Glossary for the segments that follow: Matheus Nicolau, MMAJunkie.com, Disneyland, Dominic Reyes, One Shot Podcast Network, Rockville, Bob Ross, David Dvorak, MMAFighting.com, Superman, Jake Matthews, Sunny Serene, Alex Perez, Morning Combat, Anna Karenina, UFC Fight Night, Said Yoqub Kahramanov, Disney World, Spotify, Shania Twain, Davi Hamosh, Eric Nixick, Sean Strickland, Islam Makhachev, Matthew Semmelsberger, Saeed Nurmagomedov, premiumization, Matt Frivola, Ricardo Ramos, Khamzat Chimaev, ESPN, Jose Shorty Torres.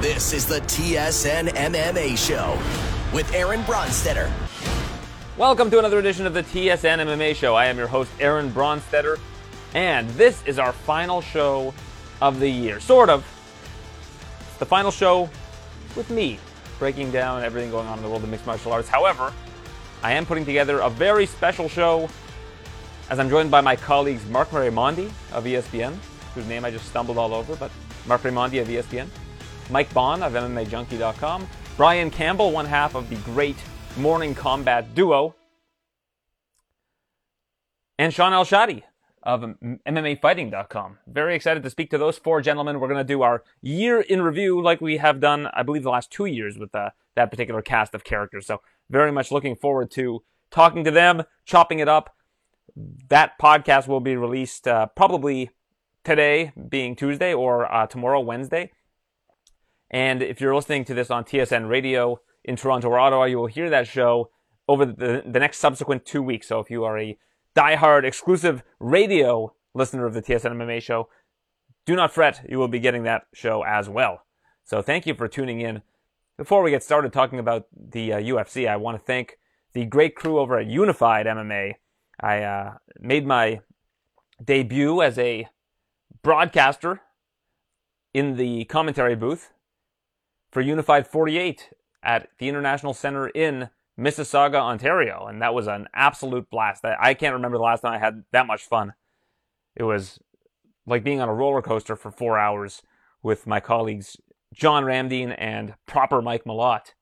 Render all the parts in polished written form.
This is the TSN MMA Show with Aaron Bronstetter. Welcome to another edition of the TSN MMA Show. I am your host, Aaron Bronstetter, and this is our final show of the year. Sort of. It's the final show with me, breaking down everything going on in the world of mixed martial arts. However, I am putting together a very special show as I'm joined by my colleagues Mark Marimondi of ESPN, whose name I just stumbled all over, but Mark Marimondi of ESPN, Mike Bond of MMAJunkie.com, Brian Campbell, one half of the great Morning Combat duo, and Sean Elshadi of MMAFighting.com. Very excited to speak to those four gentlemen. We're going to do our year in review like we have done, I believe, the last 2 years with that particular cast of characters. So very much looking forward to talking to them, chopping it up. That podcast will be released probably today, being Tuesday, or tomorrow, Wednesday. And if you're listening to this on TSN Radio in Toronto or Ottawa, you will hear that show over the next subsequent 2 weeks. So if you are a diehard exclusive radio listener of the TSN MMA Show, do not fret. You will be getting that show as well. So thank you for tuning in. Before we get started talking about the UFC, I want to thank the great crew over at Unified MMA. I made my debut as a broadcaster in the commentary booth for Unified 48 at the International Center in Mississauga, Ontario. And that was an absolute blast. I can't remember the last time I had that much fun. It was like being on a roller coaster for 4 hours with my colleagues John Ramdeen and proper Mike Malott.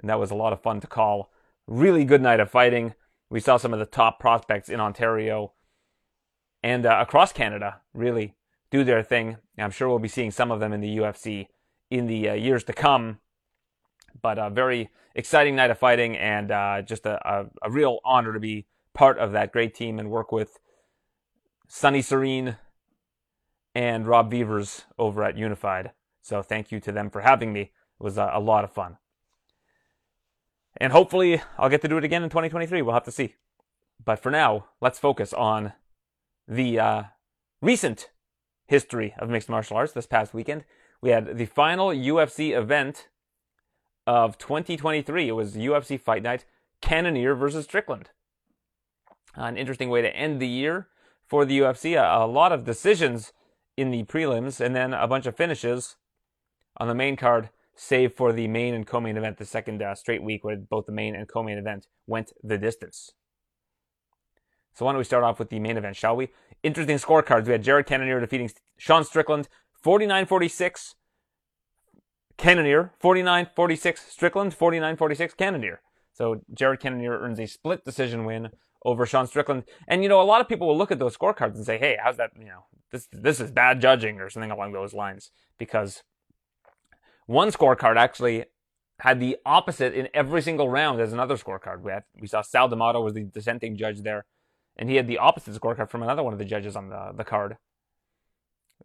And that was a lot of fun to call. Really good night of fighting. We saw some of the top prospects in Ontario and across Canada really do their thing. I'm sure we'll be seeing some of them in the UFC in the years to come. But a very exciting night of fighting, and just a real honor to be part of that great team and work with Sunny Serene and Rob Beavers over at Unified. So thank you to them for having me. It was a lot of fun. And hopefully I'll get to do it again in 2023. We'll have to see. But for now, let's focus on the recent history of mixed martial arts. This past weekend, we had the final UFC event of 2023. It was UFC Fight Night, Cannonier versus Strickland. An interesting way to end the year for the UFC. A lot of decisions in the prelims, and then a bunch of finishes on the main card, save for the main and co-main event, the second straight week where both the main and co-main event went the distance. So why don't we start off with the main event, shall we? Interesting scorecards. We had Jared Cannonier defeating Sean Strickland, 49-46. Cannonier, 49-46 Strickland, 49-46 Cannonier. So Jared Cannonier earns a split decision win over Sean Strickland. And, you know, a lot of people will look at those scorecards and say, hey, how's that, you know, this is bad judging or something along those lines. Because one scorecard actually had the opposite in every single round as another scorecard. We saw Sal D'Amato was the dissenting judge there. And he had the opposite scorecard from another one of the judges on the card,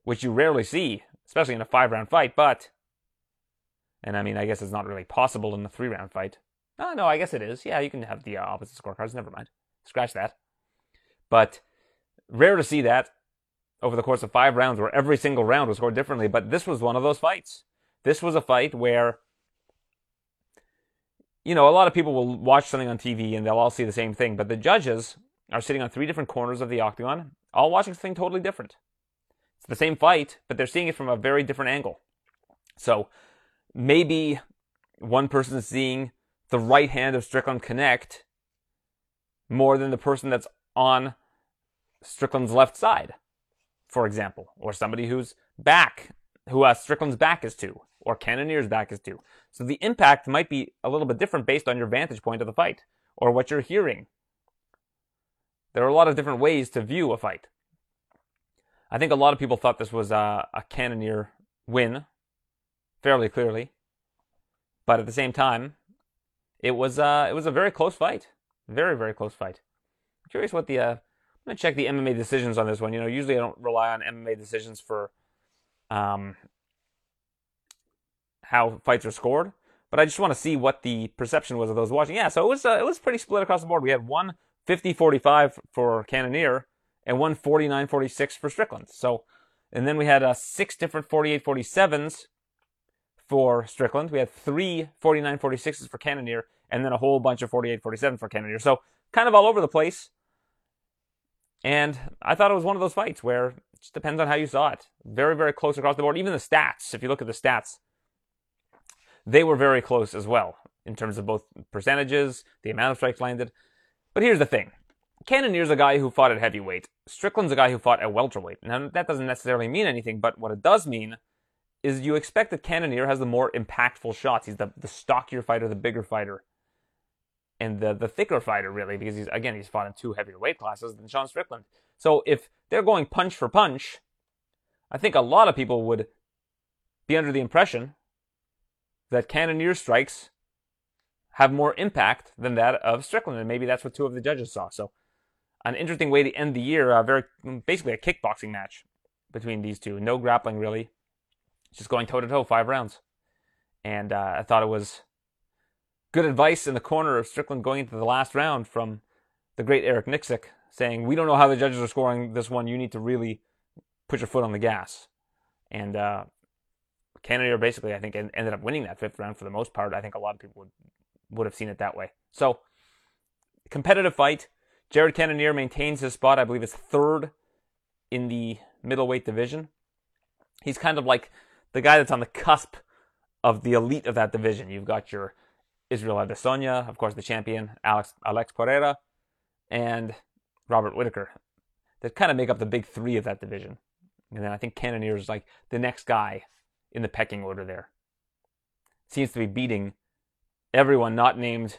which you rarely see, especially in a five-round fight. But, and I mean, I guess it's not really possible in a three-round fight. Oh, no, I guess it is. Yeah, you can have the opposite scorecards. Never mind. Scratch that. But rare to see that over the course of five rounds where every single round was scored differently. But this was one of those fights. This was a fight where, you know, a lot of people will watch something on TV and they'll all see the same thing. But the judges are sitting on three different corners of the octagon, all watching something totally different. It's the same fight, but they're seeing it from a very different angle. So maybe one person is seeing the right hand of Strickland connect more than the person that's on Strickland's left side, for example, or somebody who's back, who Strickland's back is to, or Cannonier's back is to. So the impact might be a little bit different based on your vantage point of the fight, or what you're hearing. There are a lot of different ways to view a fight. I think a lot of people thought this was a Cannonier win, fairly clearly. But at the same time, it was a very close fight. Very, very close fight. I'm curious what the... I'm going to check the MMA decisions on this one. You know, usually I don't rely on MMA decisions for how fights are scored. But I just want to see what the perception was of those watching. Yeah, so it was pretty split across the board. We had one 50-45 for Cannonier, and one 49-46 for Strickland. So, and then we had 6 different 48-47s, for Strickland. We had 3 49-46s for Cannonier, and then a whole bunch of 48-47 for Cannonier. So kind of all over the place. And I thought it was one of those fights where it just depends on how you saw it. Very, very close across the board. Even the stats, if you look at the stats, they were very close as well in terms of both percentages, the amount of strikes landed. But here's the thing. Cannonier's a guy who fought at heavyweight. Strickland's a guy who fought at welterweight. Now, that doesn't necessarily mean anything, but what it does mean is you expect that Cannonier has the more impactful shots. He's the stockier fighter, the bigger fighter, and the thicker fighter, really, because he's, again, he's fought in 2 heavier weight classes than Sean Strickland. So if they're going punch for punch, I think a lot of people would be under the impression that Cannonier's strikes have more impact than that of Strickland, and maybe that's what 2 of the judges saw. So an interesting way to end the year, basically a kickboxing match between these 2. No grappling, really. Just going toe-to-toe, 5 rounds. And I thought it was good advice in the corner of Strickland going into the last round from the great Eric Nixick, saying, we don't know how the judges are scoring this one. You need to really put your foot on the gas. And Cannonier basically, I think, ended up winning that 5th round for the most part. I think a lot of people would have seen it that way. So, competitive fight. Jared Cannonier maintains his spot. I believe it's 3rd in the middleweight division. He's kind of like the guy that's on the cusp of the elite of that division. You've got your Israel Adesanya, of course the champion, Alex Pereira, and Robert Whitaker. That kind of make up the big 3 of that division. And then I think Cannonier is like the next guy in the pecking order there. Seems to be beating everyone not named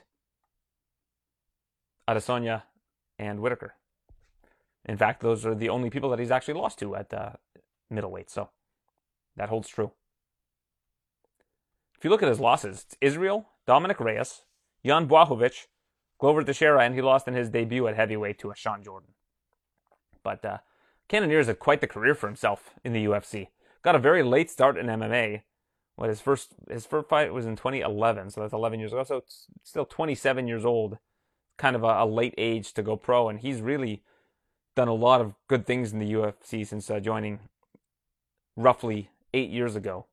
Adesanya and Whitaker. In fact, those are the only people that he's actually lost to at middleweight, so that holds true. If you look at his losses, it's Israel, Dominic Reyes, Jan Blachowicz, Glover Teixeira, and he lost in his debut at heavyweight to a Sean Jordan. But Cannonier's had quite the career for himself in the UFC. Got a very late start in MMA. His first fight was in 2011, so that's 11 years ago. So it's still 27 years old, kind of a late age to go pro, and he's really done a lot of good things in the UFC since joining roughly 8 years ago,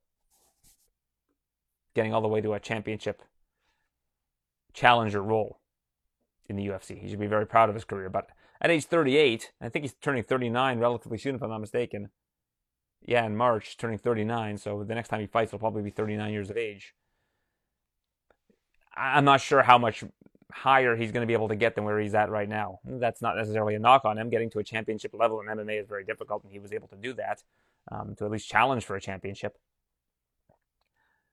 getting all the way to a championship challenger role in the UFC. He should be very proud of his career. But at age 38, I think he's turning 39 relatively soon, if I'm not mistaken. Yeah, in March, turning 39, so the next time he fights, he'll probably be 39 years of age. I'm not sure how much higher he's going to be able to get than where he's at right now. That's not necessarily a knock on him. Getting to a championship level in MMA is very difficult, and he was able to do that, to at least challenge for a championship.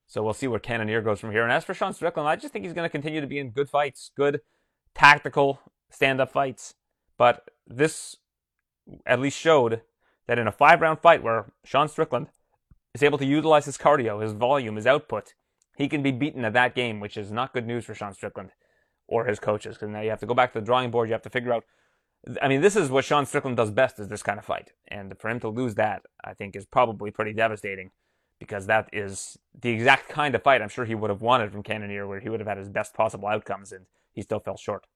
So we'll see where Cannonier goes from here. And as for Sean Strickland, I just think he's going to continue to be in good fights, good tactical stand-up fights. But this at least showed that in a 5-round fight where Sean Strickland is able to utilize his cardio, his volume, his output, he can be beaten at that game, which is not good news for Sean Strickland or his coaches, because now you have to go back to the drawing board. You have to figure out, I mean, this is what Sean Strickland does best, is this kind of fight. And for him to lose that, I think, is probably pretty devastating, because that is the exact kind of fight I'm sure he would have wanted from Cannonier, where he would have had his best possible outcomes, and he still fell short.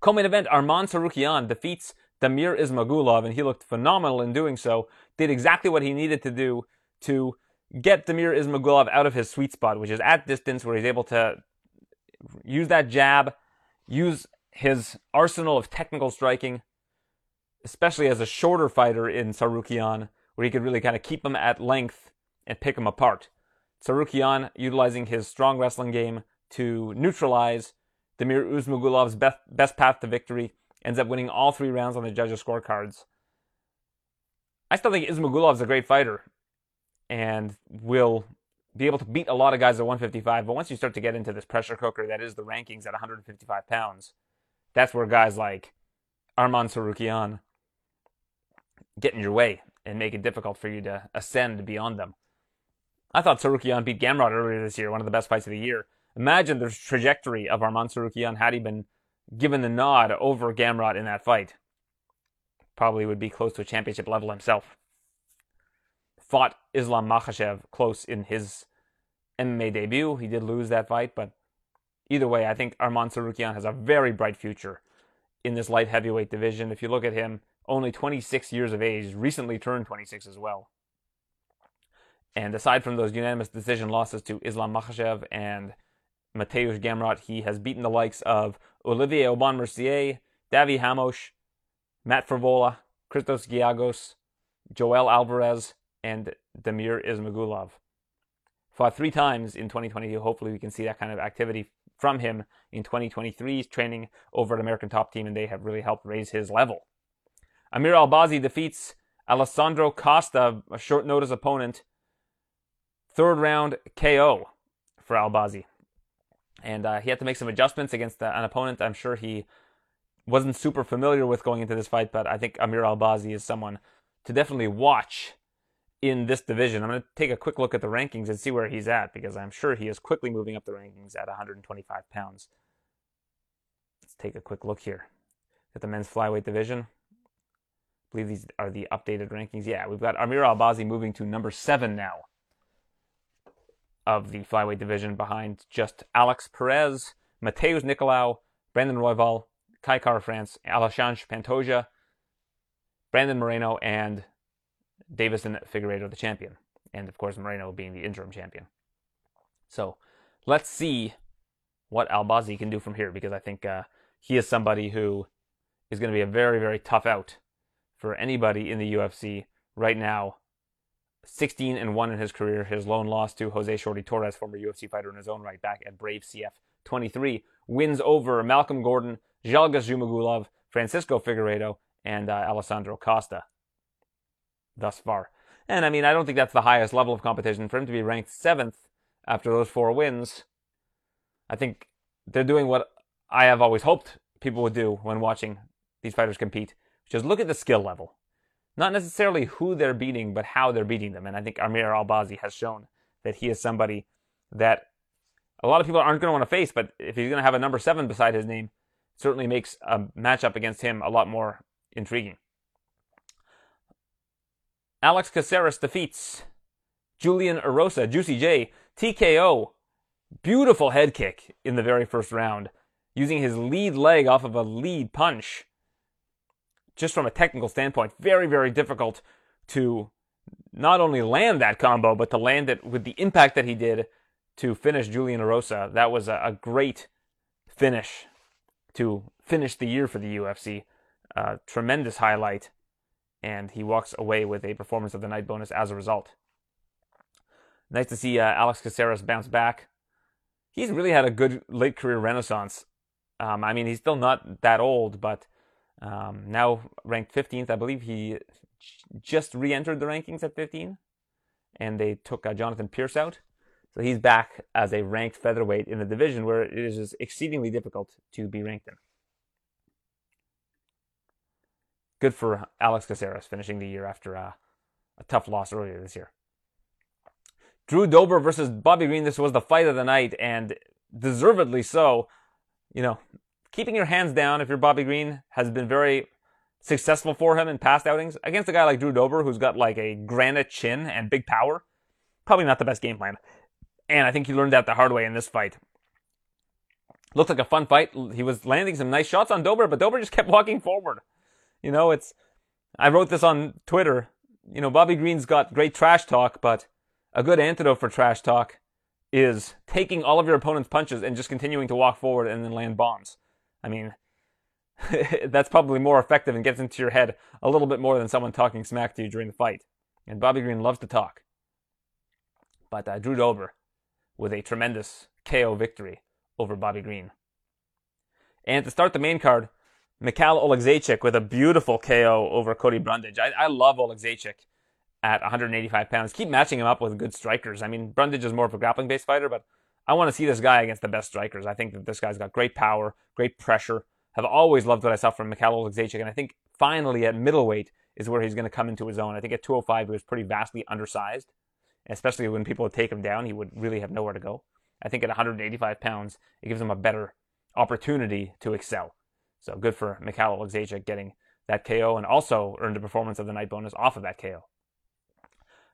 Co-main event, Arman Tsarukyan defeats Damir Ismagulov, and he looked phenomenal in doing so. Did exactly what he needed to do to get Damir Ismagulov out of his sweet spot, which is at distance, where he's able to use that jab, use his arsenal of technical striking, especially as a shorter fighter in Tsarukyan, where he could really kind of keep him at length and pick him apart. Tsarukyan utilizing his strong wrestling game to neutralize Damir Ismagulov's best path to victory, ends up winning all 3 rounds on the judges' scorecards. I still think Ismagulov's a great fighter and will be able to beat a lot of guys at 155, but once you start to get into this pressure cooker that is the rankings at 155 pounds, that's where guys like Arman Tsarukyan get in your way and make it difficult for you to ascend beyond them. I thought Tsarukyan beat Gamrot earlier this year, one of the best fights of the year. Imagine the trajectory of Arman Tsarukyan had he been given the nod over Gamrot in that fight. Probably would be close to a championship level himself. Fought Islam Makhachev close in his MMA debut. He did lose that fight, but either way, I think Arman Tsarukyan has a very bright future in this light heavyweight division. If you look at him, only 26 years of age, recently turned 26 as well. And aside from those unanimous decision losses to Islam Makhachev and Mateusz Gamrot, he has beaten the likes of Olivier Aubin-Mercier, Davi Hamosh, Matt Frivola, Christos Giagos, Joel Alvarez, and Damir Ismagulov. Fought 3 times in 2022. Hopefully we can see that kind of activity from him in 2023. He's training over at American Top Team, and they have really helped raise his level. Amir Albazi defeats Alessandro Costa, a short notice opponent. 3rd round KO for Albazi. And he had to make some adjustments against an opponent I'm sure he wasn't super familiar with going into this fight, but I think Amir Albazi is someone to definitely watch in this division. I'm going to take a quick look at the rankings and see where he's at, because I'm sure he is quickly moving up the rankings at 125 pounds. Let's take a quick look here at the men's flyweight division. I believe these are the updated rankings. Yeah, we've got Amir Albazi moving to number 7 now of the flyweight division, behind just Alex Perez, Matheus Nicolau, Brandon Royval, Kai Kara France, Alexandre Pantoja, Brandon Moreno, and Davison Figueiredo, the champion. And, of course, Moreno being the interim champion. So, let's see what Albazi can do from here, because I think he is somebody who is going to be a very, very tough out for anybody in the UFC right now. 16-1 in his career. His lone loss to Jose Shorty Torres, former UFC fighter in his own right, back at Brave CF 23. Wins over Malcolm Gordon, Zhalgas Zhumagulov, Francisco Figueiredo, and Alessandro Costa thus far. And I mean, I don't think that's the highest level of competition. For him to be ranked 7th after those 4 wins, I think they're doing what I have always hoped people would do when watching these fighters compete, which is look at the skill level. Not necessarily who they're beating, but how they're beating them. And I think Amir Albazi has shown that he is somebody that a lot of people aren't going to want to face, but if he's going to have a number 7 beside his name, it certainly makes a matchup against him a lot more intriguing. Alex Caceres defeats Julian Erosa, Juicy J, TKO. Beautiful head kick in the very first round, using his lead leg off of a lead punch. Just from a technical standpoint, very, very difficult to not only land that combo, but to land it with the impact that he did to finish Julian Erosa. That was a great finish to finish the year for the UFC. Tremendous highlight, and he walks away with a performance of the night bonus as a result. Nice to see Alex Caceres bounce back. He's really had a good late career renaissance. I mean, he's still not that old, but now ranked 15th, I believe he just re-entered the rankings at 15, and they took Jonathan Pierce out. So he's back as a ranked featherweight in a division where it is exceedingly difficult to be ranked in. Good for Alex Caceres finishing the year after a tough loss earlier this year. Drew Dober versus Bobby Green. This was the fight of the night, and deservedly so. You know, keeping your hands down, if you're Bobby Green, has been very successful for him in past outings. Against a guy like Drew Dober, who's got like a granite chin and big power, probably not the best game plan. And I think he learned that the hard way in this fight. Looked like a fun fight. He was landing some nice shots on Dober, but Dober just kept walking forward. You know, I wrote this on Twitter. You know, Bobby Green's got great trash talk, but a good antidote for trash talk is taking all of your opponent's punches and just continuing to walk forward and then land bombs. I mean, that's probably more effective and gets into your head a little bit more than someone talking smack to you during the fight. And Bobby Green loves to talk. But Drew Dober with a tremendous KO victory over Bobby Green. And to start the main card, Mikhail Oleksiejczuk with a beautiful KO over Cody Brundage. I love Oleksiejczuk at 185 pounds. Keep matching him up with good strikers. I mean, Brundage is more of a grappling-based fighter, but I want to see this guy against the best strikers. I think that this guy's got great power, great pressure. I've always loved what I saw from Mikhail Oleksiejczuk, and I think finally at middleweight is where he's going to come into his own. I think at 205, he was pretty vastly undersized, especially when people would take him down. He would really have nowhere to go. I think at 185 pounds, it gives him a better opportunity to excel. So good for Mikhail Oleksiejczuk getting that KO, and also earned a performance of the night bonus off of that KO.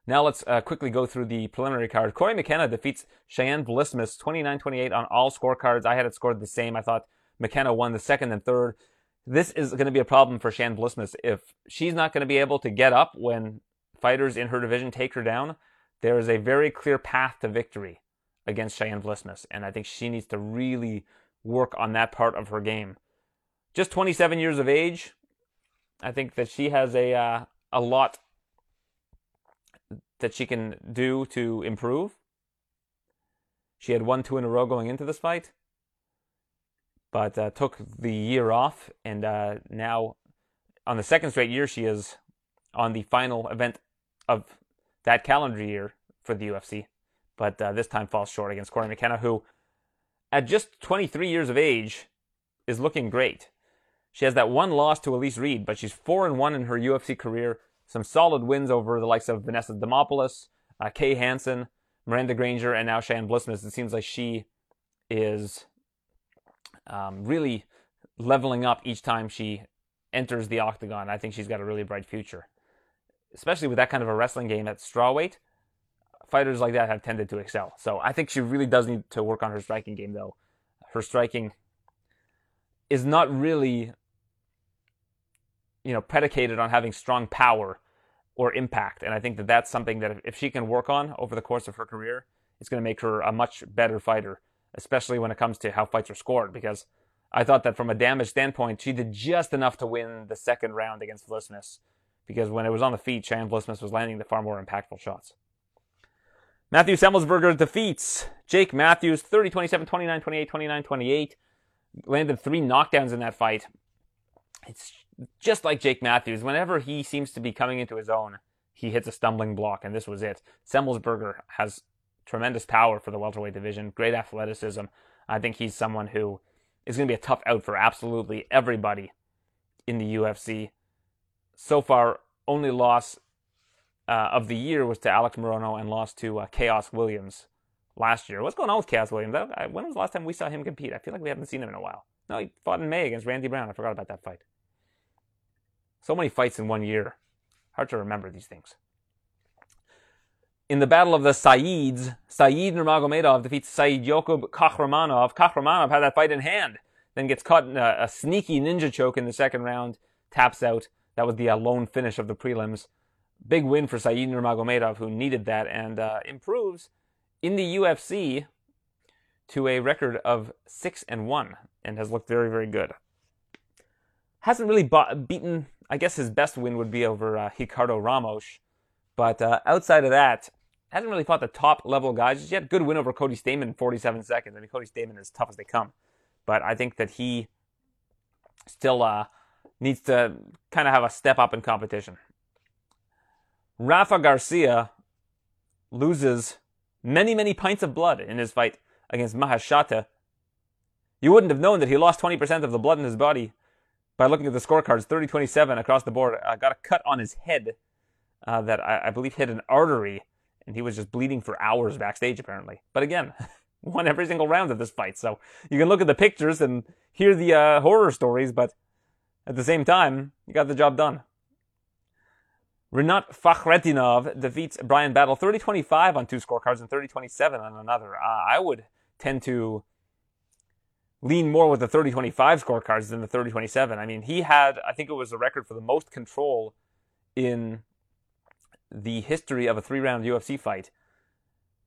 Now let's quickly go through the preliminary card. Corey McKenna defeats Cheyenne Vlismas 29-28 on all scorecards. I had it scored the same. I thought McKenna won the 2nd and 3rd. This is going to be a problem for Cheyenne Vlismas. If she's not going to be able to get up when fighters in her division take her down, There is a very clear path to victory against Cheyenne Vlismas, and I think she needs to really work on that part of her game. Just 27 years of age, I think that she has a lot that she can do to improve. She had won 2 in a row going into this fight, but took the year off, and now on the second straight year she is on the final event of that calendar year for the UFC, but this time falls short against Corey McKenna, who at just 23 years of age is looking great. She has that one loss to Elise Reed, but she's 4-1 in her UFC career. Some solid wins over the likes of Vanessa Demopoulos, Kay Hansen, Miranda Granger, and now Cheyenne Vlismas. It seems like she is really leveling up each time she enters the octagon. I think she's got a really bright future, especially with that kind of a wrestling game at strawweight. Fighters like that have tended to excel. So I think she really does need to work on her striking game, though. Her striking is not really, you know, predicated on having strong power or impact. And I think that that's something that if she can work on over the course of her career, it's going to make her a much better fighter, especially when it comes to how fights are scored. Because I thought that from a damage standpoint, she did just enough to win the second round against Vlismas. Because when it was on the feet, Cheyenne Vlismas was landing the far more impactful shots. Matthew Semmelsberger defeats Jake Matthews 30-27, 29-28, 29-28. Landed 3 knockdowns in that fight. It's just like Jake Matthews. Whenever he seems to be coming into his own, he hits a stumbling block, and this was it. Semmelsberger has tremendous power for the welterweight division, great athleticism. I think he's someone who is going to be a tough out for absolutely everybody in the UFC. So far, only loss of the year was to Alex Morono, and lost to Chaos Williams last year. What's going on with Chaos Williams? When was the last time we saw him compete? I feel like we haven't seen him in a while. No, he fought in May against Randy Brown. I forgot about that fight. So many fights in one year. Hard to remember these things. In the Battle of the Saeeds, Saeed Nurmagomedov defeats Said Yoqub Kahramanov. Kahramanov had that fight in hand, then gets caught in a sneaky ninja choke in the second round, taps out. That was the lone finish of the prelims. Big win for Said Nurmagomedov, who needed that, and improves in the UFC to a record of 6-1, and has looked very, very good. Hasn't really beaten, I guess his best win would be over Ricardo Ramos, but outside of that, hasn't really fought the top-level guys just yet. Good win over Cody Stamann in 47 seconds. I mean, Cody Stamann is tough as they come, but I think that he still needs to kind of have a step up in competition. Rafa Garcia loses many, many pints of blood in his fight against Mahashata. You wouldn't have known that he lost 20% of the blood in his body by looking at the scorecards. 30-27 across the board. Got a cut on his head that I believe hit an artery, and he was just bleeding for hours backstage apparently. But again, won every single round of this fight. So you can look at the pictures and hear the horror stories, but at the same time, you got the job done. Renat Fakhretinov defeats Brian Battle 30-25 on 2 scorecards and 30-27 on another. I would tend to lean more with the 30-25 scorecards than the 30-27. I mean, he had, I think it was a record for the most control in the history of a 3-round UFC fight.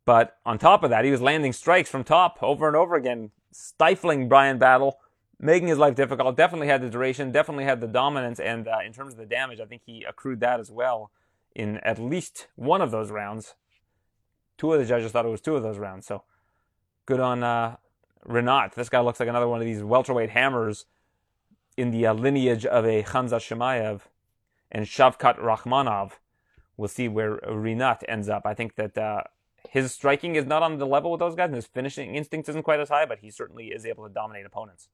But on top of that, he was landing strikes from top over and over again, stifling Brian Battle, making his life difficult. Definitely had the duration, definitely had the dominance, and in terms of the damage, I think he accrued that as well in at least one of those rounds. 2 of the judges thought it was 2 of those rounds, so good on Renat. This guy looks like another one of these welterweight hammers in the lineage of a Khamzat Chimaev and Shavkat Rakhmonov. We'll see where Renat ends up. I think that his striking is not on the level with those guys, and his finishing instinct isn't quite as high, but he certainly is able to dominate opponents.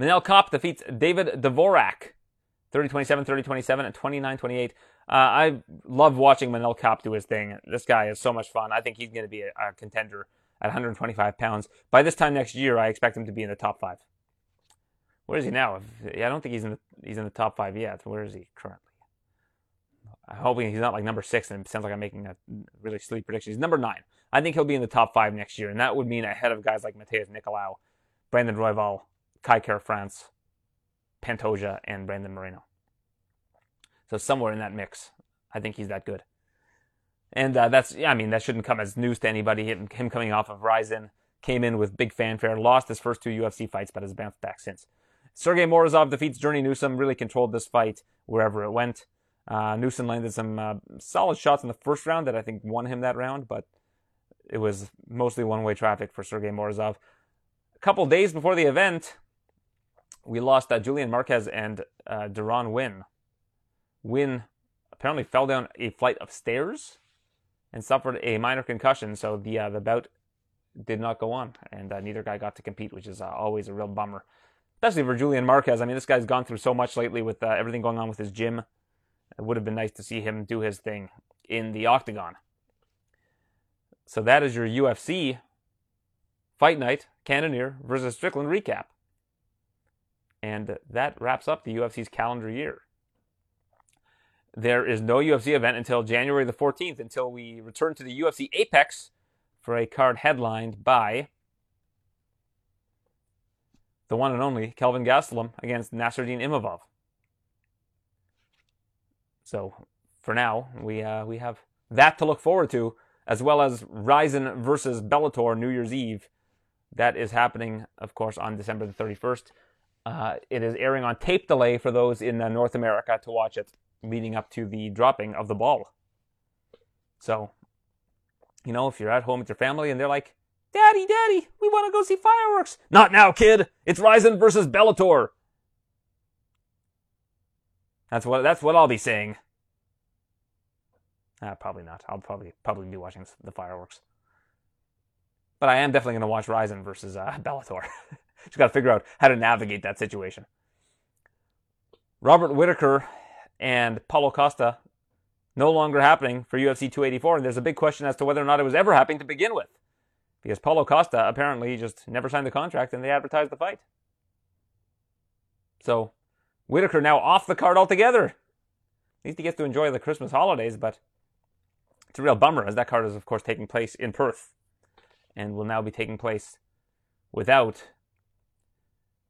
Manel Kopp defeats David Dvorak, 30-27, 30-27, and 29-28. I love watching Manel Kopp do his thing. This guy is so much fun. I think he's going to be a contender at 125 pounds. By this time next year, I expect him to be in the top 5. Where is he now? I don't think he's in the top 5 yet. Where is he currently? I'm hoping he's not like number 6, and it sounds like I'm making a really silly prediction. He's number 9. I think he'll be in the top 5 next year, and that would mean ahead of guys like Matheus Nicolau, Brandon Royval, Kai Kara France, Pantoja, and Brandon Moreno. So somewhere in that mix, I think he's that good. And that's, I mean, that shouldn't come as news to anybody. Him coming off of Rizin, came in with big fanfare, lost his first two UFC fights, but has bounced back since. Sergey Morozov defeats Journey Newsome, really controlled this fight wherever it went. Newsome landed some solid shots in the first round that I think won him that round, but it was mostly one-way traffic for Sergey Morozov. A couple days before the event, we lost Julian Marquez and Deron Wynn. Wynn apparently fell down a flight of stairs and suffered a minor concussion, so the bout did not go on, and neither guy got to compete, which is always a real bummer. Especially for Julian Marquez. I mean, this guy's gone through so much lately with everything going on with his gym. It would have been nice to see him do his thing in the octagon. So that is your UFC Fight Night Cannonier versus Strickland recap. And that wraps up the UFC's calendar year. There is no UFC event until January the 14th, until we return to the UFC Apex for a card headlined by the one and only Kelvin Gastelum against Nasruddin Imavov. So for now, we have that to look forward to, as well as Rizin versus Bellator New Year's Eve. That is happening, of course, on December the 31st. It is airing on tape delay for those in North America to watch it, leading up to the dropping of the ball. So, you know, if you're at home with your family and they're like, "Daddy, Daddy, we want to go see fireworks." "Not now, kid. It's Rizin versus Bellator." That's what I'll be saying. Probably not. I'll probably be watching the fireworks. But I am definitely going to watch Rizin versus Bellator. Just got to figure out how to navigate that situation. Robert Whitaker and Paulo Costa no longer happening for UFC 284. And there's a big question as to whether or not it was ever happening to begin with, because Paulo Costa apparently just never signed the contract and they advertised the fight. So Whitaker now off the card altogether. At least he gets to enjoy the Christmas holidays, but it's a real bummer, as that card is, of course, taking place in Perth and will now be taking place without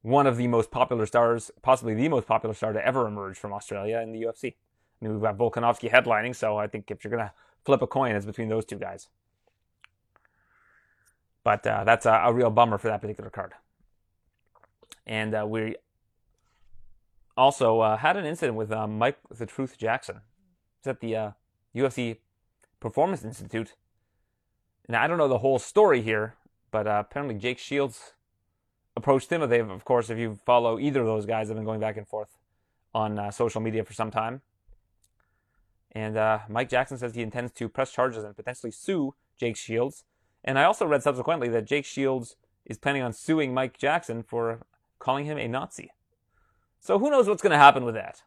one of the most popular stars, possibly the most popular star to ever emerge from Australia in the UFC. I mean, we've got Volkanovski headlining, so I think if you're going to flip a coin, it's between those two guys. But that's a real bummer for that particular card. And we also had an incident with Mike the Truth Jackson. He's at the UFC Performance Institute. Now, I don't know the whole story here, but apparently Jake Shields approached him. They've, of course, if you follow either of those guys, have been going back and forth on social media for some time. And Mike Jackson says he intends to press charges and potentially sue Jake Shields. And I also read subsequently that Jake Shields is planning on suing Mike Jackson for calling him a Nazi. So who knows what's going to happen with that.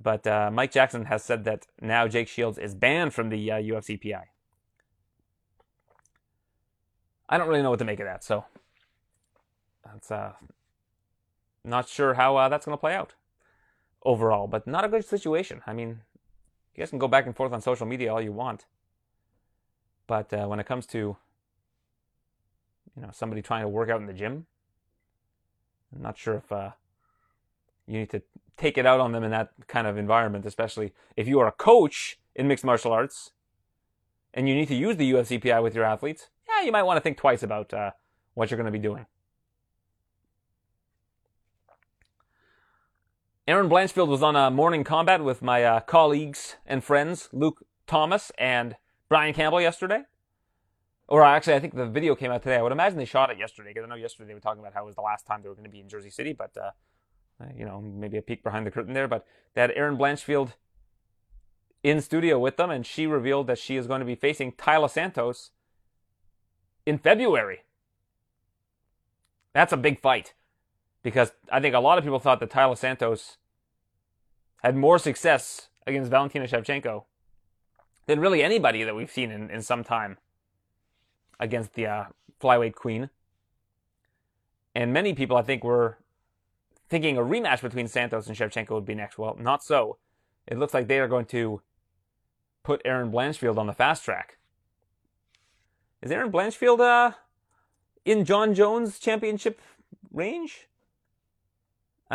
But Mike Jackson has said that now Jake Shields is banned from the UFCPI. I don't really know what to make of that, so that's not sure how that's going to play out overall, but not a good situation. I mean, you guys can go back and forth on social media all you want, but when it comes to, you know, somebody trying to work out in the gym, I'm not sure if you need to take it out on them in that kind of environment, especially if you are a coach in mixed martial arts and you need to use the UFCPI with your athletes. Yeah, you might want to think twice about what you're going to be doing. Aaron Blanchfield was on a Morning Combat with my colleagues and friends, Luke Thomas and Brian Campbell, yesterday. Or actually, I think the video came out today. I would imagine they shot it yesterday, because I know yesterday they were talking about how it was the last time they were going to be in Jersey City, but, you know, maybe a peek behind the curtain there. But they had Aaron Blanchfield in studio with them, and she revealed that she is going to be facing Tyler Santos in February. That's a big fight, because I think a lot of people thought that Tyler Santos had more success against Valentina Shevchenko than really anybody that we've seen in some time against the flyweight queen. And many people, I think, were thinking a rematch between Santos and Shevchenko would be next. Well, not so. It looks like they are going to put Aaron Blanchfield on the fast track. Is Aaron Blanchfield in John Jones' championship range?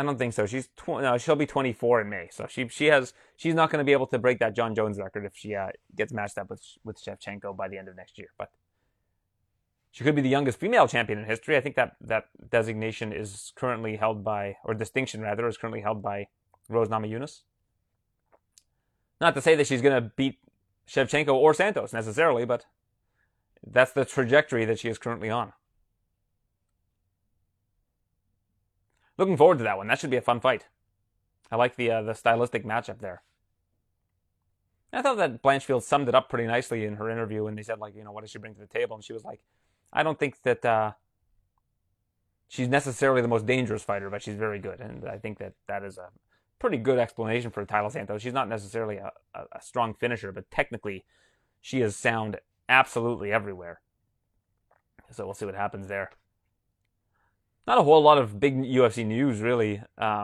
I don't think so. She'll be 24 in May, so she's not going to be able to break that John Jones record if she gets matched up with Shevchenko by the end of next year. But she could be the youngest female champion in history. I think that designation is currently held by, or distinction rather, is currently held by Rose Namajunas. Not to say that she's going to beat Shevchenko or Santos necessarily, but that's the trajectory that she is currently on. Looking forward to that one. That should be a fun fight. I like the stylistic matchup there. And I thought that Blanchfield summed it up pretty nicely in her interview when they said, like, you know, what does she bring to the table? And she was like, I don't think that she's necessarily the most dangerous fighter, but she's very good. And I think that is a pretty good explanation for Tyler Santos. She's not necessarily a strong finisher, but technically she is sound absolutely everywhere. So we'll see what happens there. Not a whole lot of big UFC news, really, coming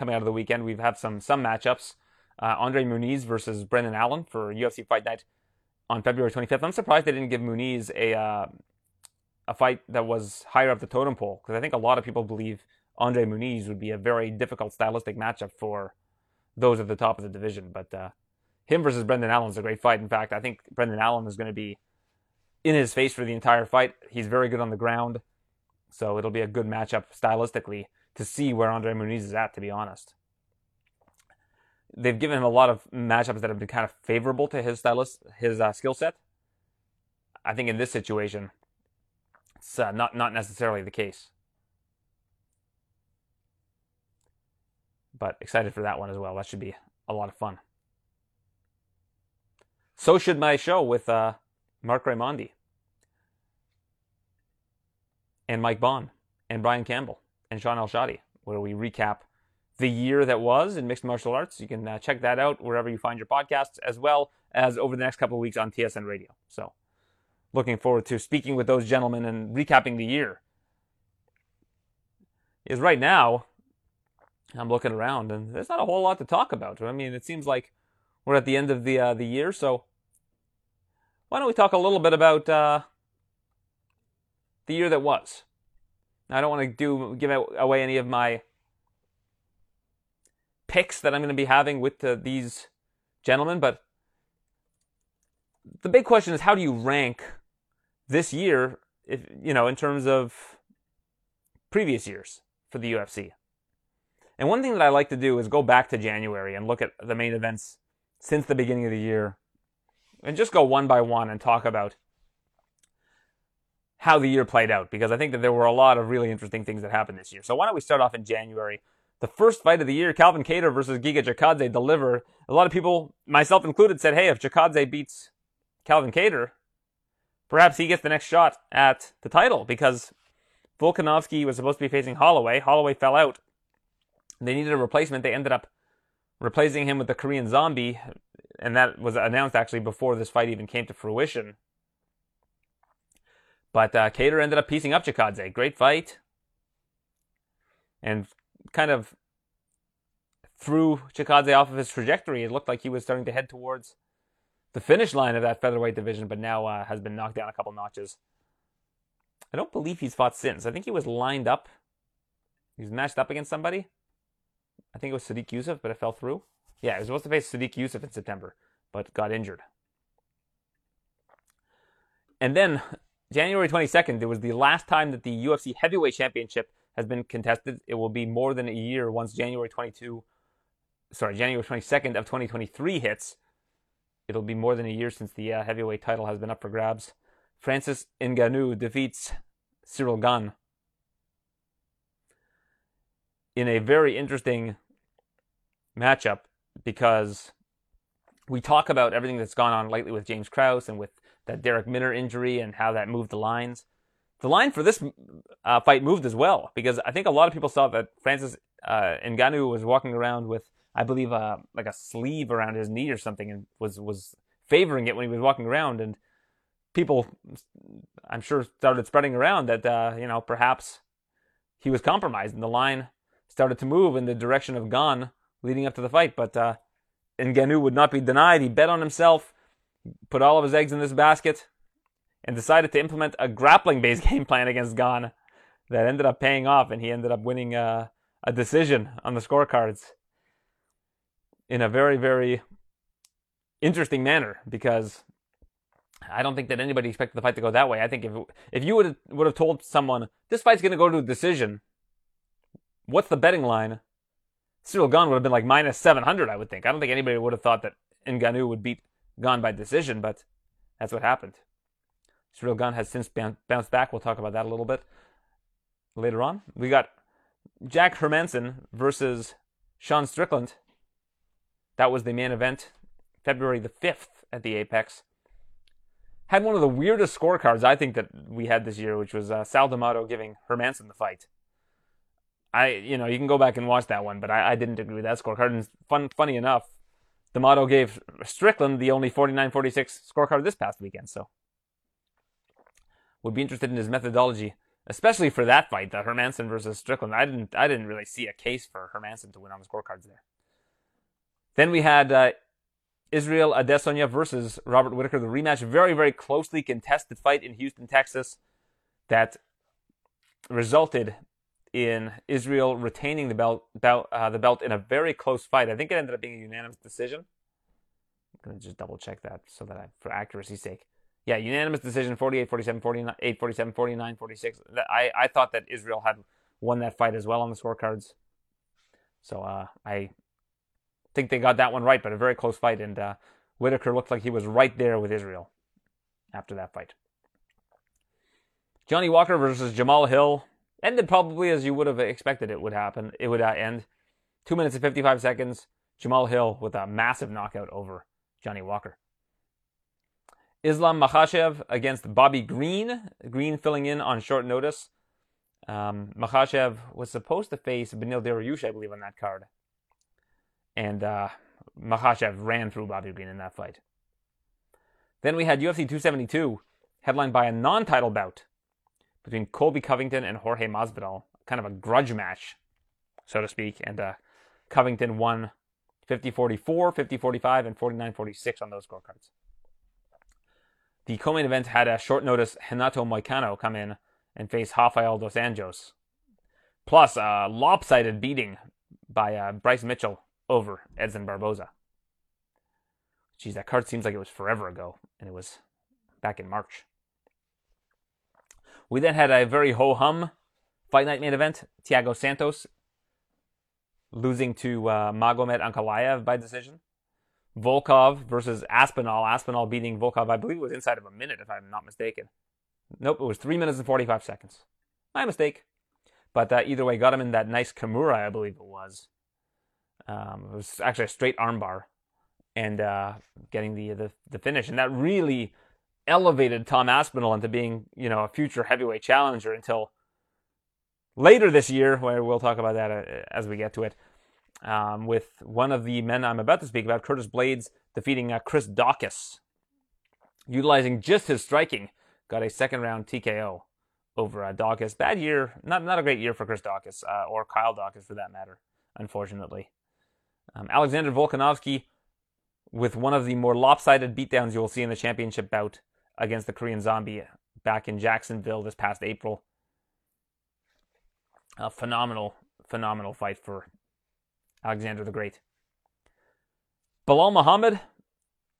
out of the weekend. We've had some matchups. Andre Muniz versus Brendan Allen for UFC Fight Night on February 25th. I'm surprised they didn't give Muniz a fight that was higher up the totem pole, because I think a lot of people believe Andre Muniz would be a very difficult stylistic matchup for those at the top of the division. But him versus Brendan Allen is a great fight. In fact, I think Brendan Allen is going to be in his face for the entire fight. He's very good on the ground. So it'll be a good matchup stylistically to see where Andre Muniz is at, to be honest. They've given him a lot of matchups that have been kind of favorable to his skill set. I think in this situation, it's not necessarily the case. But excited for that one as well. That should be a lot of fun. So should my show with Mark Marimondi, and Mike Bond, and Brian Campbell, and Sean Elshadi, where we recap the year that was in mixed martial arts. You can check that out wherever you find your podcasts, as well as over the next couple of weeks on TSN Radio. So, looking forward to speaking with those gentlemen and recapping the year. Is right now, I'm looking around, and there's not a whole lot to talk about. I mean, it seems like we're at the end of the year, so why don't we talk a little bit about the year that was. Now, I don't want to give away any of my picks that I'm going to be having with these gentlemen, but the big question is, how do you rank this year, in terms of previous years for the UFC? And one thing that I like to do is go back to January and look at the main events since the beginning of the year, and just go one by one and talk about how the year played out, because I think that there were a lot of really interesting things that happened this year. So why don't we start off in January? The first fight of the year, Calvin Kattar versus Giga Chikadze delivered. A lot of people, myself included, said, hey, if Chikadze beats Calvin Kattar, perhaps he gets the next shot at the title, because Volkanovski was supposed to be facing Holloway. Holloway fell out. They needed a replacement. They ended up replacing him with the Korean Zombie, and that was announced actually before this fight even came to fruition. But Kattar ended up piecing up Chikadze. Great fight. And kind of threw Chikadze off of his trajectory. It looked like he was starting to head towards the finish line of that featherweight division, but now has been knocked down a couple notches. I don't believe he's fought since. I think he was lined up. He was matched up against somebody. I think it was Sadiq Yusuff, but it fell through. Yeah, he was supposed to face Sadiq Yusuff in September, but got injured. And then January 22nd, it was the last time that the UFC Heavyweight Championship has been contested. It will be more than a year once January 22nd of 2023 hits. It'll be more than a year since the heavyweight title has been up for grabs. Francis Ngannou defeats Cyril Gane in a very interesting matchup, because we talk about everything that's gone on lately with James Krause and with that Derek Minner injury and how that moved the lines. The line for this fight moved as well, because I think a lot of people saw that Francis Ngannou was walking around with, I believe, like a sleeve around his knee or something, and was favoring it when he was walking around. And people, I'm sure, started spreading around that perhaps he was compromised, and the line started to move in the direction of Gane leading up to the fight. But Ngannou would not be denied. He bet on himself, put all of his eggs in this basket, and decided to implement a grappling-based game plan against Gane that ended up paying off, and he ended up winning a decision on the scorecards in a very, very interesting manner, because I don't think that anybody expected the fight to go that way. I think if you would have told someone, this fight's going to go to a decision, what's the betting line? Cyril Gane would have been like minus 700, I would think. I don't think anybody would have thought that Ngannou would beat Gane by decision, but that's what happened. Cyril Gane has since bounced back. We'll talk about that a little bit later on. We got Jack Hermanson versus Sean Strickland. That was the main event, February the 5th at the Apex. Had one of the weirdest scorecards, I think, that we had this year, which was Sal D'Amato giving Hermanson the fight. You can go back and watch that one, but I didn't agree with that scorecard. And funny enough, D'Amato gave Strickland the only 49-46 scorecard this past weekend. So, would be interested in his methodology, especially for that fight, the Hermanson versus Strickland. I didn't really see a case for Hermanson to win on the scorecards there. Then we had Israel Adesanya versus Robert Whitaker, the rematch. Very, very closely contested fight in Houston, Texas, that resulted in Israel retaining the belt in a very close fight. I think it ended up being a unanimous decision. I'm going to just double check that so that for accuracy's sake. Yeah, unanimous decision, 48, 47, 48, 47, 49, 46. I thought that Israel had won that fight as well on the scorecards. So I think they got that one right, but a very close fight. And Whitaker looked like he was right there with Israel after that fight. Johnny Walker versus Jamahal Hill. Ended probably as you would have expected it would happen. It would end. 2 minutes and 55 seconds. Jamahal Hill with a massive knockout over Johnny Walker. Islam Makhachev against Bobby Green. Green filling in on short notice. Makhachev was supposed to face Benil Dariush, I believe, on that card. And Makhachev ran through Bobby Green in that fight. Then we had UFC 272, headlined by a non-title bout between Colby Covington and Jorge Masvidal, kind of a grudge match, so to speak, and Covington won 50-44, 50-45, and 49-46 on those scorecards. The co-main event had a short notice Renato Moicano come in and face Rafael Dos Anjos, plus a lopsided beating by Bryce Mitchell over Edson Barboza. Geez, that card seems like it was forever ago, and it was back in March. We then had a very ho-hum Fight Night main event. Thiago Santos losing to Magomed Ankalaev by decision. Volkov versus Aspinall. Aspinall beating Volkov, I believe it was inside of a minute, if I'm not mistaken. Nope, it was 3 minutes and 45 seconds. My mistake. But either way, got him in that nice Kimura, I believe it was. It was actually a straight armbar. And getting the finish. And that really elevated Tom Aspinall into being, a future heavyweight challenger until later this year, where we'll talk about that as we get to it, with one of the men I'm about to speak about, Curtis Blades, defeating Chris Daukaus, utilizing just his striking, got a second-round TKO over Daukaus. Bad year, not a great year for Chris Daukaus, or Kyle Daukaus for that matter, unfortunately. Alexander Volkanovski, with one of the more lopsided beatdowns you will see in the championship bout against the Korean Zombie back in Jacksonville this past April. A phenomenal fight for Alexander the Great. Bilal Muhammad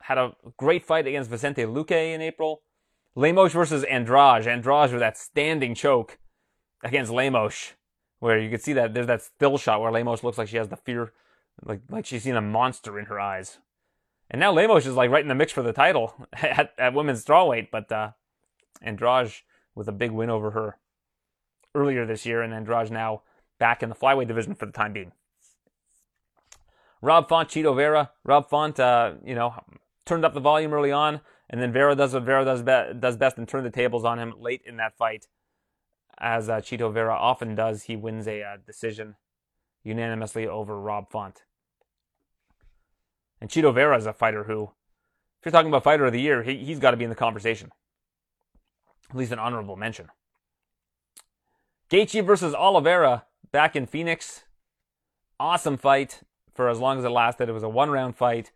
had a great fight against Vicente Luque in April. Lemos versus Andrade. Andrade with that standing choke against Lemos, where you can see that there's that still shot where Lemos looks like she has the fear, like she's seen a monster in her eyes. And now Lemos is right in the mix for the title at women's strawweight, but Andrade with a big win over her earlier this year, and Andrade now back in the flyweight division for the time being. Rob Font, Chito Vera. Rob Font, turned up the volume early on, and then Vera does what Vera does best and turned the tables on him late in that fight, as Chito Vera often does. He wins a decision unanimously over Rob Font. And Chito Vera is a fighter who, if you're talking about fighter of the year, he's got to be in the conversation. At least an honorable mention. Gaethje versus Oliveira back in Phoenix. Awesome fight for as long as it lasted. It was a one-round fight.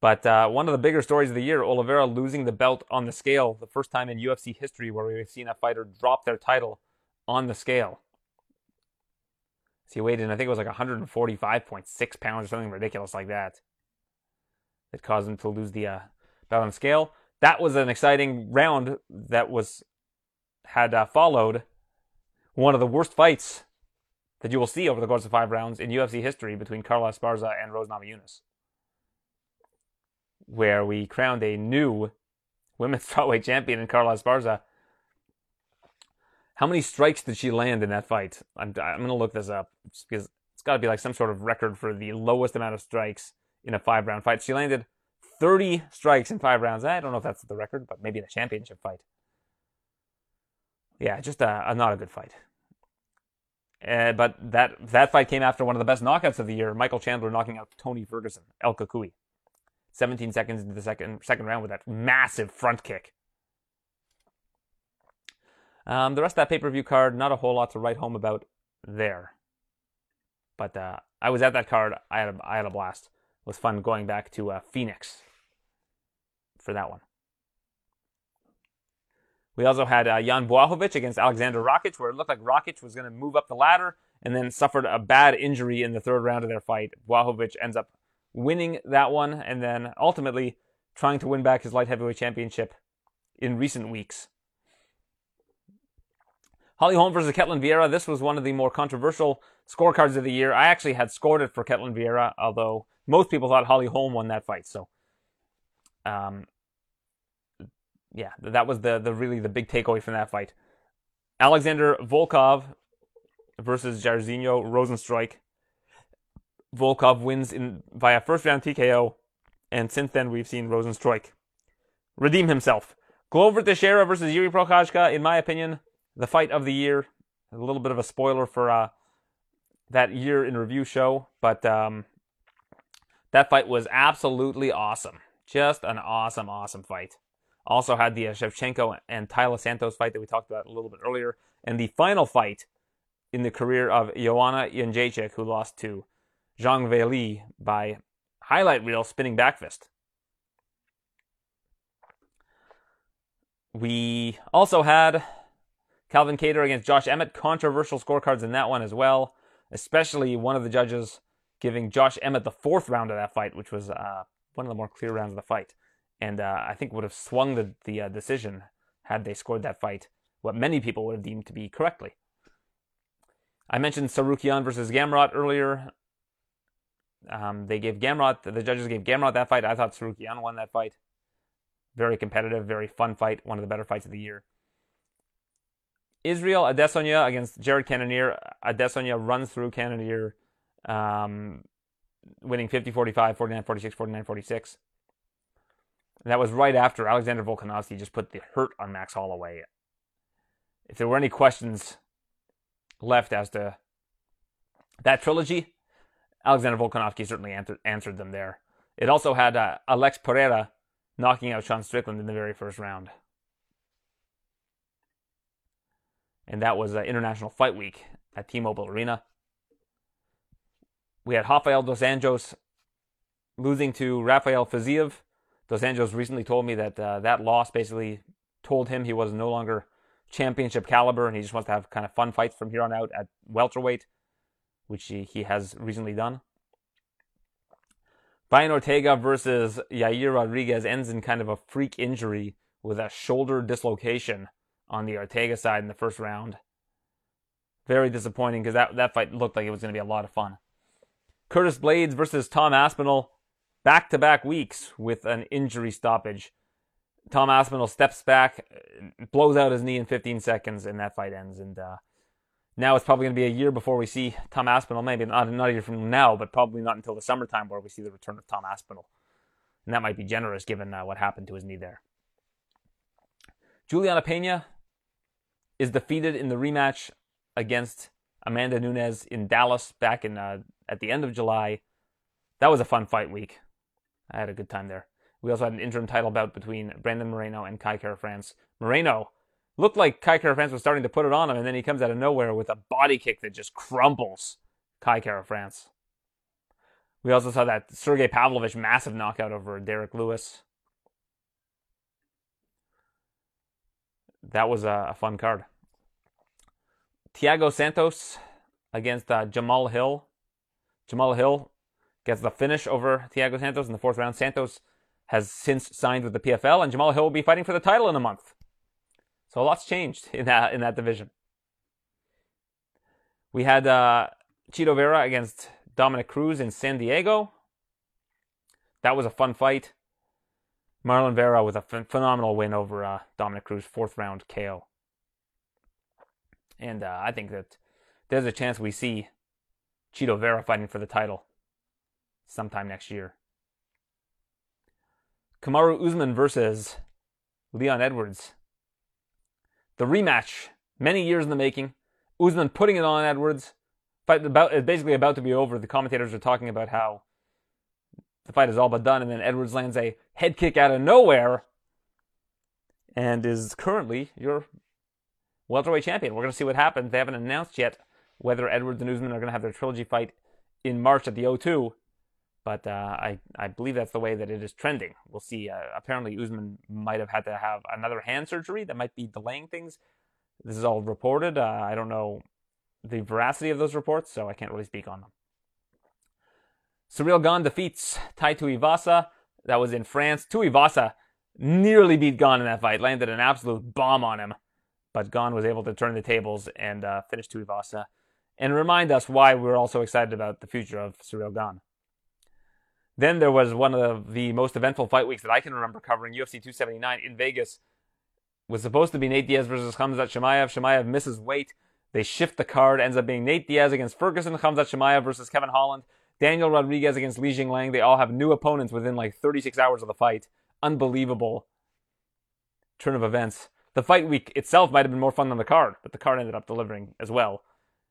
But one of the bigger stories of the year, Oliveira losing the belt on the scale. The first time in UFC history where we've seen a fighter drop their title on the scale. So he weighed in, I think it was like 145.6 pounds or something ridiculous like that. That caused him to lose the balance scale. That was an exciting round that had followed one of the worst fights that you will see over the course of 5 rounds in UFC history between Carlos Esparza and Rose Namajunas, where we crowned a new women's flyweight champion in Carla Esparza. How many strikes did she land in that fight? I'm going to look this up because it's got to be like some sort of record for the lowest amount of strikes in a 5-round fight. She landed 30 strikes in 5 rounds. I don't know if that's the record, but maybe in a championship fight. Yeah, just a not a good fight. But that fight came after one of the best knockouts of the year, Michael Chandler knocking out Tony Ferguson, El Kukui. 17 seconds into the second round with that massive front kick. The rest of that pay-per-view card, not a whole lot to write home about there. But I was at that card. I had a blast. It was fun going back to Phoenix for that one. We also had Jan Blachowicz against Alexander Rakic, where it looked like Rakic was going to move up the ladder and then suffered a bad injury in the third round of their fight. Blachowicz ends up winning that one, and then ultimately trying to win back his light heavyweight championship in recent weeks. Holly Holm versus Ketlin Vieira. This was one of the more controversial scorecards of the year. I actually had scored it for Ketlin Vieira, although most people thought Holly Holm won that fight. So, yeah, that was the big takeaway from that fight. Alexander Volkov versus Jairzinho Rozenstruik. Volkov wins via first-round TKO, and since then we've seen Rozenstruik redeem himself. Glover Teixeira versus Jiří Procházka, in my opinion, the fight of the year. A little bit of a spoiler for that year in review show, but that fight was absolutely awesome. Just an awesome fight. Also had the Shevchenko and Tyler Santos fight that we talked about a little bit earlier, and the final fight in the career of Joanna Jędrzejczyk, who lost to Zhang Weili by highlight reel spinning back fist. We also had Calvin Kattar against Josh Emmett. Controversial scorecards in that one as well, especially one of the judges giving Josh Emmett the fourth round of that fight, which was one of the more clear rounds of the fight, and I think would have swung the decision had they scored that fight, what many people would have deemed to be correctly. I mentioned Tsarukyan versus Gamrot earlier. The judges gave Gamrot that fight. I thought Tsarukyan won that fight. Very competitive, very fun fight. One of the better fights of the year. Israel Adesanya against Jared Cannonier. Adesanya runs through Cannonier, winning 50-45, 49-46, 49-46. That was right after Alexander Volkanovski just put the hurt on Max Holloway. If there were any questions left as to that trilogy, Alexander Volkanovski certainly answered them there. It also had Alex Pereira knocking out Sean Strickland in the very first round. And that was International Fight Week at T-Mobile Arena. We had Rafael Dos Anjos losing to Rafael Fiziev. Dos Anjos recently told me that that loss basically told him he was no longer championship caliber and he just wants to have kind of fun fights from here on out at welterweight, which he has recently done. Brian Ortega versus Yair Rodriguez ends in kind of a freak injury with a shoulder dislocation on the Ortega side in the first round. Very disappointing because that fight looked like it was going to be a lot of fun. Curtis Blades versus Tom Aspinall, back-to-back weeks with an injury stoppage. Tom Aspinall steps back, blows out his knee in 15 seconds, and that fight ends. And now it's probably going to be a year before we see Tom Aspinall. Maybe not a year from now, but probably not until the summertime where we see the return of Tom Aspinall. And that might be generous given what happened to his knee there. Juliana Pena is defeated in the rematch against Amanda Nunes in Dallas back in at the end of July. That was a fun fight week. I had a good time there. We also had an interim title bout between Brandon Moreno and Kai Kara-France. Moreno looked like Kai Kara-France was starting to put it on him, and then he comes out of nowhere with a body kick that just crumbles Kai Kara-France. We also saw that Sergey Pavlovich massive knockout over Derek Lewis. That was a fun card. Thiago Santos against Jamal Hill. Jamal Hill gets the finish over Thiago Santos in the fourth round. Santos has since signed with the PFL, and Jamal Hill will be fighting for the title in a month. So a lot's changed in that division. We had Chito Vera against Dominic Cruz in San Diego. That was a fun fight. Marlon Vera with a phenomenal win over Dominic Cruz, fourth round KO. And I think that there's a chance we see Chito Vera fighting for the title sometime next year. Kamaru Usman versus Leon Edwards. The rematch, many years in the making. Usman putting it on Edwards. Fight is basically about to be over. The commentators are talking about how the fight is all but done, and then Edwards lands a head kick out of nowhere and is currently your welterweight champion. We're going to see what happens. They haven't announced yet whether Edwards and Usman are going to have their trilogy fight in March at the O2, but I believe that's the way that it is trending. We'll see. Apparently Usman might have had to have another hand surgery that might be delaying things. This is all reported. I don't know the veracity of those reports, so I can't really speak on them. Ciryl Gane defeats Tai Tuivasa. That was in France. Tuivasa nearly beat Gane in that fight. Landed an absolute bomb on him. But Gane was able to turn the tables and finish Tuivasa. And remind us why we're all so excited about the future of Ciryl Gane. Then there was one of the most eventful fight weeks that I can remember covering. UFC 279 in Vegas. It was supposed to be Nate Diaz versus Khamzat Chimaev. Chimaev misses weight. They shift the card. Ends up being Nate Diaz against Ferguson. Khamzat Chimaev versus Kevin Holland. Daniel Rodriguez against Li Jinglang. They all have new opponents within like 36 hours of the fight. Unbelievable turn of events. The fight week itself might have been more fun than the card, but the card ended up delivering as well.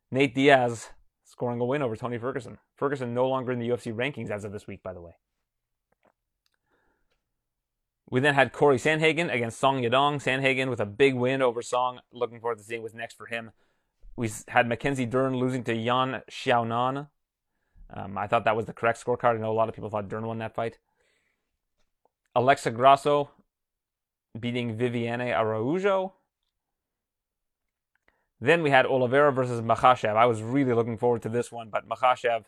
Nate Diaz scoring a win over Tony Ferguson. Ferguson no longer in the UFC rankings as of this week, by the way. We then had Corey Sandhagen against Song Yadong. Sandhagen with a big win over Song. Looking forward to seeing what's next for him. We had Mackenzie Dern losing to Yan Xiaonan. I thought that was the correct scorecard. I know a lot of people thought Dern won that fight. Alexa Grasso beating Viviane Araújo. Then we had Oliveira versus Makhachev. I was really looking forward to this one, but Makhachev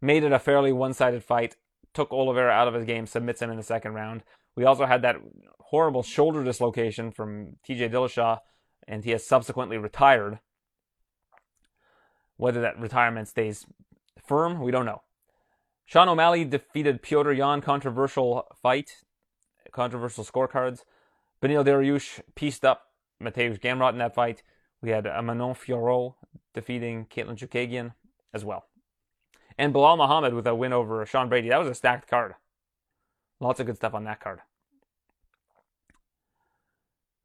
made it a fairly one-sided fight, took Oliveira out of his game, submits him in the second round. We also had that horrible shoulder dislocation from TJ Dillashaw, and he has subsequently retired. Whether that retirement stays firm, we don't know. Sean O'Malley defeated Petr Yan. Controversial fight. Controversial scorecards. Benil Dariush pieced up Mateusz Gamrot in that fight. We had Manon Fiorot defeating Caitlin Chukagian as well. And Bilal Muhammad with a win over Sean Brady. That was a stacked card. Lots of good stuff on that card.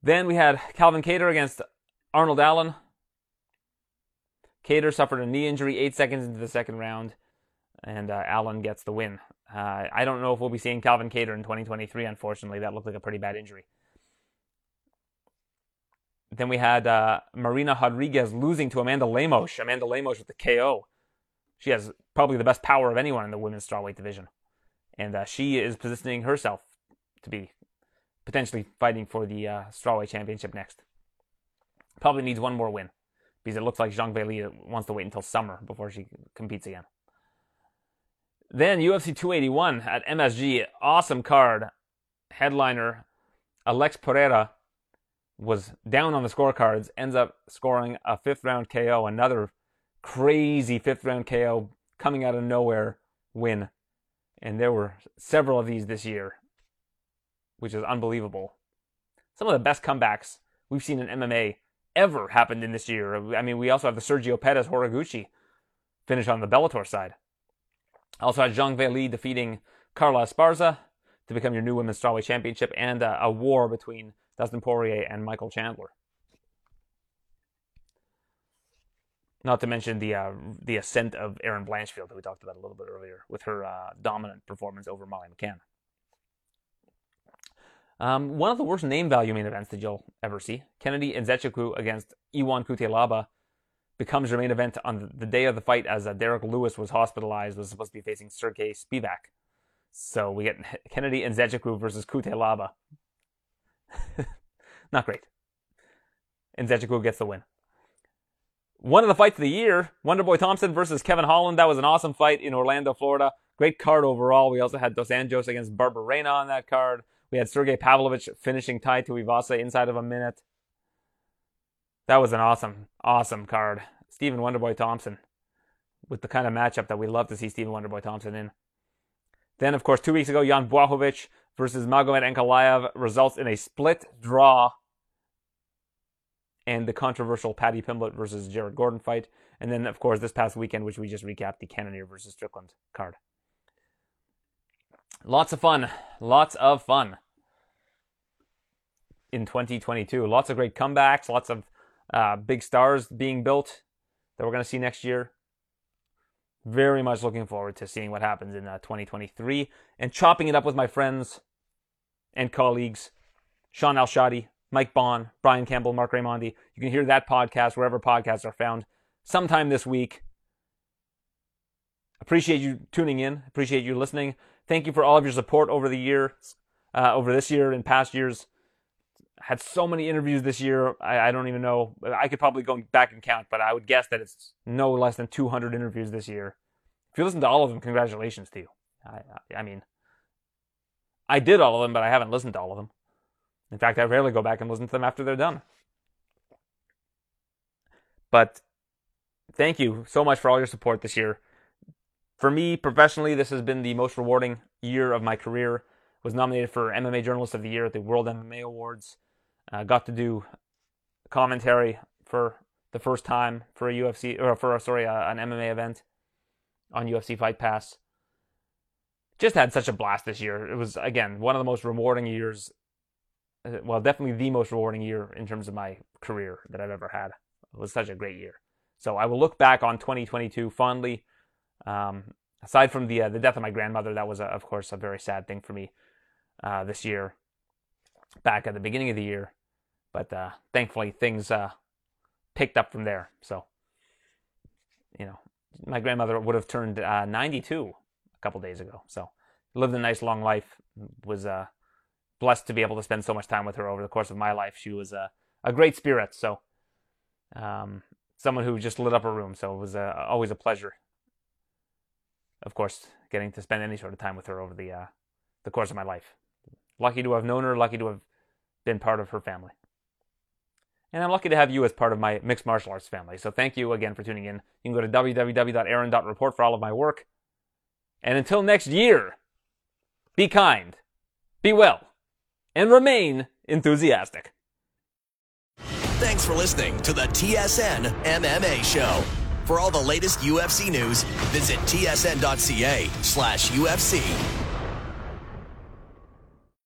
Then we had Calvin Kattar against Arnold Allen. Kattar suffered a knee injury 8 seconds into the second round, and Allen gets the win. I don't know if we'll be seeing Calvin Kattar in 2023, unfortunately. That looked like a pretty bad injury. Then we had Marina Rodriguez losing to Amanda Lemos. Amanda Lemos with the KO. She has probably the best power of anyone in the women's strawweight division. And she is positioning herself to be potentially fighting for the strawweight championship next. Probably needs one more win, because it looks like Zhang Weili wants to wait until summer before she competes again. Then UFC 281 at MSG. Awesome card. Headliner Alex Pereira was down on the scorecards. Ends up scoring a fifth-round KO. Another crazy fifth-round KO coming out of nowhere win. And there were several of these this year, which is unbelievable. Some of the best comebacks we've seen in MMA ever happened in this year. I mean, we also have the Sergio Pettis Horiguchi finish on the Bellator side. Also had Zhang Weili defeating Carla Esparza to become your new women's strawweight championship, and a war between Dustin Poirier and Michael Chandler. Not to mention the ascent of Erin Blanchfield that we talked about a little bit earlier with her dominant performance over Molly McCann. One of the worst name value main events that you'll ever see. Kennedy Nzechukwu against Iwan Kutelaba becomes your main event on the day of the fight, as Derek Lewis was hospitalized, was supposed to be facing Sergey Spivak. So we get Kennedy Nzechukwu versus Kutelaba. Not great. Nzechukwu gets the win. One of the fights of the year, Wonderboy Thompson versus Kevin Holland. That was an awesome fight in Orlando, Florida. Great card overall. We also had Dos Anjos against Barbara Reina on that card. We had Sergey Pavlovich finishing Tai Tuivasa inside of a minute. That was an awesome, awesome card. Stephen Wonderboy Thompson with the kind of matchup that we love to see Stephen Wonderboy Thompson in. Then, of course, 2 weeks ago, Jan Blachowicz versus Magomed Ankalaev results in a split draw. And the controversial Paddy Pimblett versus Jared Gordon fight. And then, of course, this past weekend, which we just recapped, the Cannonier versus Strickland card. Lots of fun. Lots of fun in 2022. Lots of great comebacks. Lots of big stars being built that we're going to see next year. Very much looking forward to seeing what happens in 2023. And chopping it up with my friends and colleagues, Sean Elshadi, Mike Bond, Brian Campbell, Mark Marimondi. You can hear that podcast wherever podcasts are found sometime this week. Appreciate you tuning in. Appreciate you listening. Thank you for all of your support over the year, over this year and past years. I had so many interviews this year. I don't even know. I could probably go back and count, but I would guess that it's no less than 200 interviews this year. If you listen to all of them, congratulations to you. I mean, I did all of them, but I haven't listened to all of them. In fact, I rarely go back and listen to them after they're done. But thank you so much for all your support this year. For me, professionally, this has been the most rewarding year of my career. Was nominated for MMA Journalist of the Year at the World MMA Awards. Got to do commentary for the first time for a UFC or for an MMA event on UFC Fight Pass. Just had such a blast this year. It was, again, one of the most rewarding years. Well, definitely the most rewarding year in terms of my career that I've ever had. It was such a great year. So I will look back on 2022 fondly. Aside from the death of my grandmother, that was, of course, a very sad thing for me this year, back at the beginning of the year. But thankfully, things picked up from there. So, you know, my grandmother would have turned 92 a couple days ago. So lived a nice long life, was... blessed to be able to spend so much time with her over the course of my life. She was a great spirit, so someone who just lit up her room. So it was always a pleasure, of course, getting to spend any sort of time with her over the course of my life. Lucky to have known her, lucky to have been part of her family. And I'm lucky to have you as part of my mixed martial arts family. So thank you again for tuning in. You can go to www.aaron.report for all of my work. And until next year, be kind, be well, and remain enthusiastic. Thanks for listening to the TSN MMA Show. For all the latest UFC news, visit tsn.ca/UFC.